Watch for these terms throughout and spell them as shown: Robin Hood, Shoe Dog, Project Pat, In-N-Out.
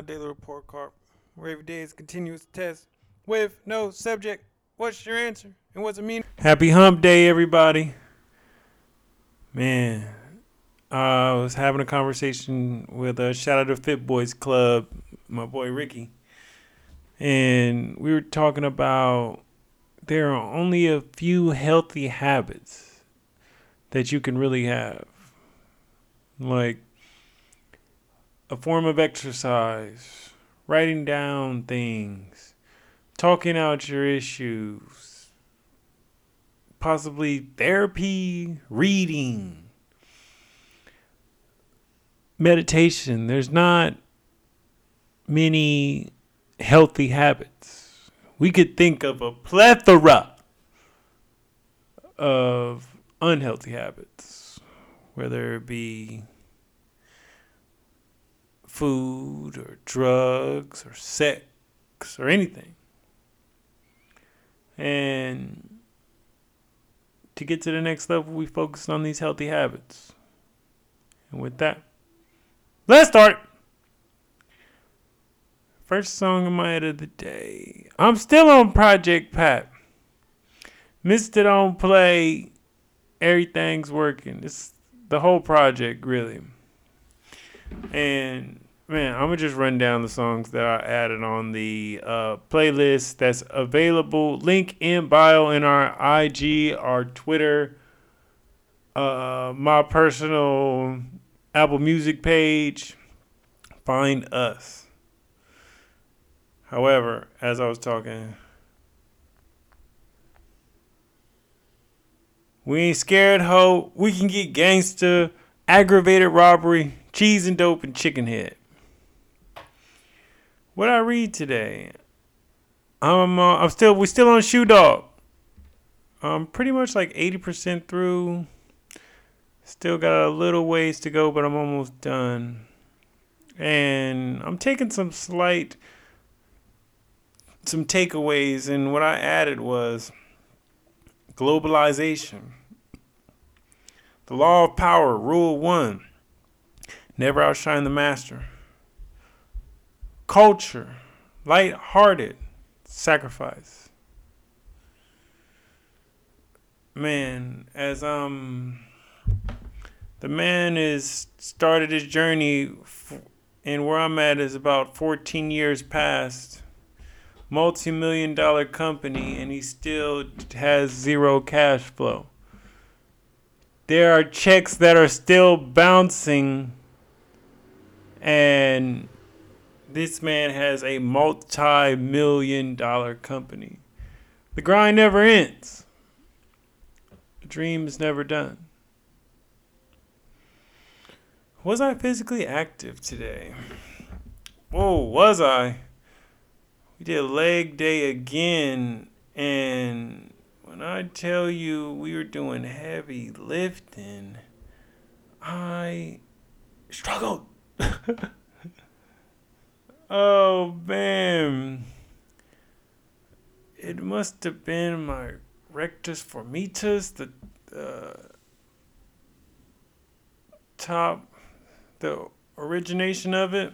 my daily report card, where every day is a continuous test with no subject. What's your answer? And what's it mean? Happy hump day, everybody. Man, I was having a conversation with a shout out to Fit Boys Club, my boy Ricky. And we were talking about there are only a few healthy habits that you can really have. Like a form of exercise, writing down things, talking out your issues, possibly therapy, reading, meditation. There's not many healthy habits. We could think of a plethora of unhealthy habits, whether it be food or drugs or sex or anything. And to get to the next level, we focus on these healthy habits. And with that, let's start. First song in my head of the day. I'm still on Project Pat. Mr. Don't Play, Everything's Working. It's the whole project, really. And man, I'm gonna just run down the songs that I added on the playlist that's available. Link in bio in our IG, our Twitter, my personal Apple Music page. Find us. However, as I was talking, we ain't scared, ho. We can get gangster, aggravated robbery, cheese and dope, and chicken head. What I read today, we're still on Shoe Dog. I'm pretty much like 80% through. Still got a little ways to go, but I'm almost done. And I'm taking some takeaways, and what I added was globalization. The law of power, rule 1. Never outshine the master. Culture, light-hearted, sacrifice. Man, as the man is started his journey, and where I'm at is about 14 years past. Multi-million-dollar company, and he still has zero cash flow. There are checks that are still bouncing, and this man has a multi-million-dollar company. The grind never ends. The dream is never done. Was I physically active today? Whoa, was I? We did leg day again, and when I tell you we were doing heavy lifting, I struggled. Oh, man. It must have been my rectus formitus, the top, the origination of it.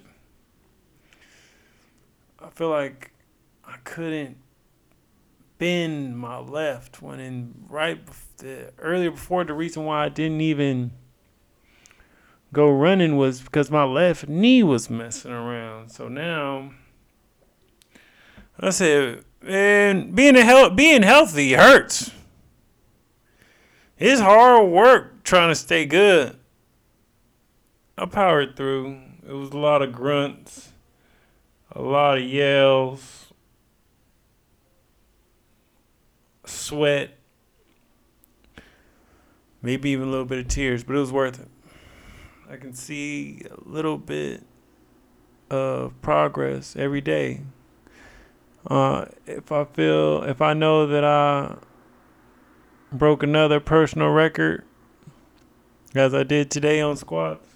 I feel like I couldn't bend my left one, and earlier before the reason why I didn't even go running was because my left knee was messing around. So now I said, man, being healthy hurts. It's hard work trying to stay good. I powered through. It was a lot of grunts, a lot of yells, sweat, maybe even a little bit of tears, but it was worth it. I can see a little bit of progress every day. If I know that I broke another personal record, as I did today on squats,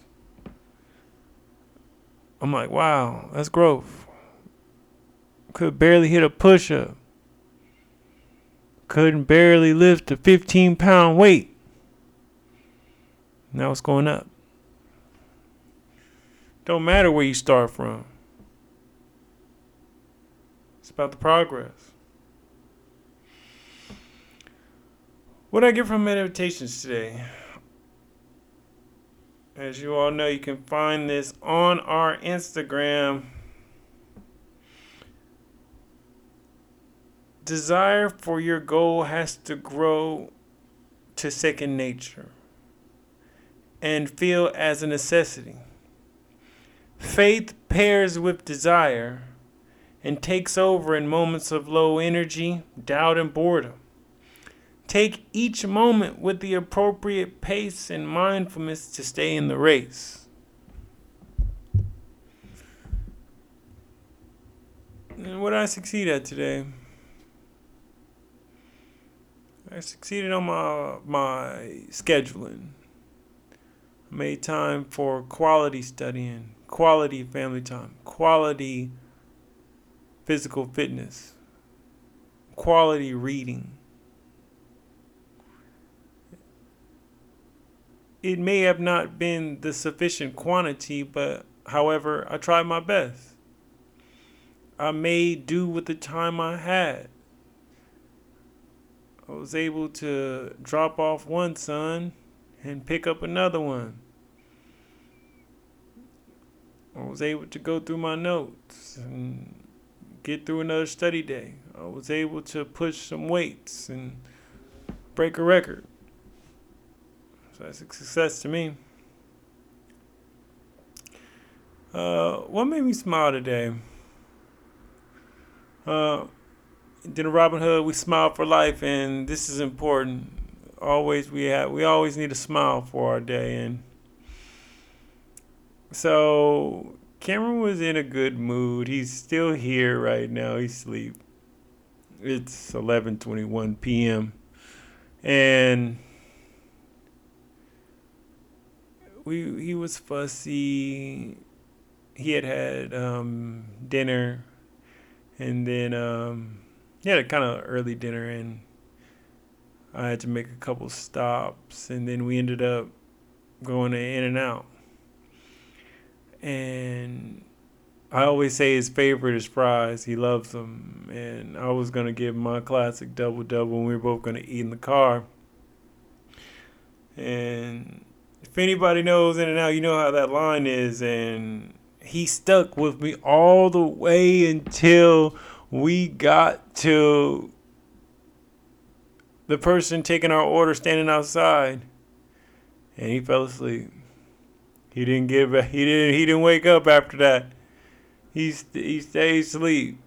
I'm like, wow, that's growth. Could barely hit a push-up. Couldn't barely lift a 15-pound weight. Now it's going up. Don't matter where you start from. about the progress. What did I get from meditations today? As you all know, you can find this on our Instagram. Desire for your goal has to grow to second nature and feel as a necessity. Faith pairs with desire and takes over in moments of low energy, doubt, and boredom. Take each moment with the appropriate pace and mindfulness to stay in the race. And what did I succeed at today? I succeeded on my scheduling. I made time for quality studying, quality family time, quality physical fitness, quality reading. It may have not been the sufficient quantity, but however, I tried my best. I made do with the time I had. I was able to drop off one son and pick up another one. I was able to go through my notes and get through another study day. I was able to push some weights and break a record. So that's a success to me. What made me smile today? Did a Robin Hood, we smile for life, and this is important. We always need a smile for our day. And so Cameron was in a good mood. He's still here right now. He's asleep. It's 11:21 p.m. and he was fussy. He had dinner, and then he had a kind of early dinner, and I had to make a couple stops, and then we ended up going to In-N-Out. And I always say his favorite is fries. He loves them. And I was going to give him my classic double-double, and we were both going to eat in the car. And if anybody knows In-N-Out, you know how that line is. And he stuck with me all the way until we got to the person taking our order standing outside, and he fell asleep. He didn't get back. He didn't wake up after that. He stayed asleep.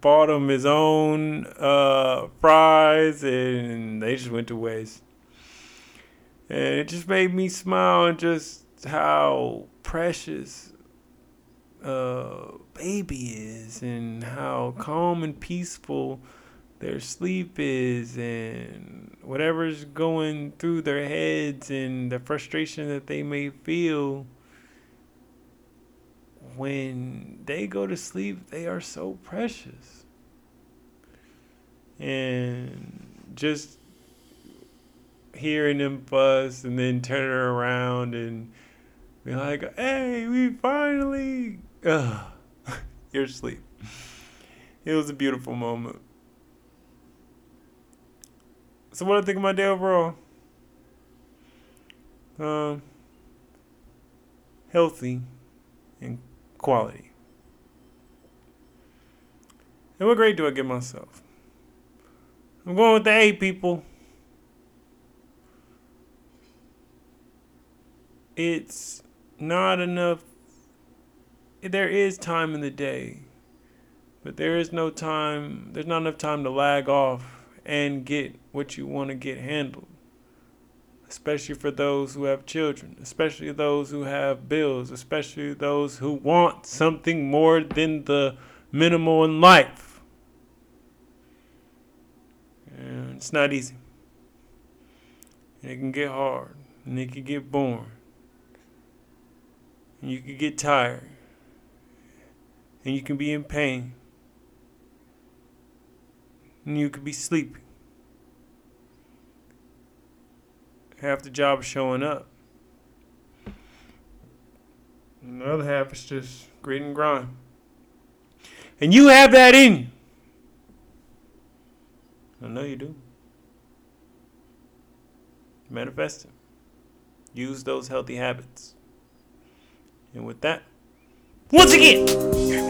Bought him his own fries, and they just went to waste. And it just made me smile, and just how precious baby is, and how calm and peaceful their sleep is, and whatever's going through their heads and the frustration that they may feel. When they go to sleep, they are so precious. And just hearing them fuss and then turn around and be like, hey, we finally... You're asleep. It was a beautiful moment. So what do I think of my day overall? Healthy and quality. And what grade do I give myself? I'm going with the A, people. It's not enough. There is time in the day, but there is no time. There's not enough time to lag off and get what you want to get handled, especially for those who have children, especially those who have bills, especially those who want something more than the minimal in life. And it's not easy. And it can get hard, and it can get boring, and you can get tired, and you can be in pain, and you could be sleeping. Half the job is showing up. And the other half is just grit and grind. And you have that in you. I know you do. Manifest it. Use those healthy habits. And with that, once again...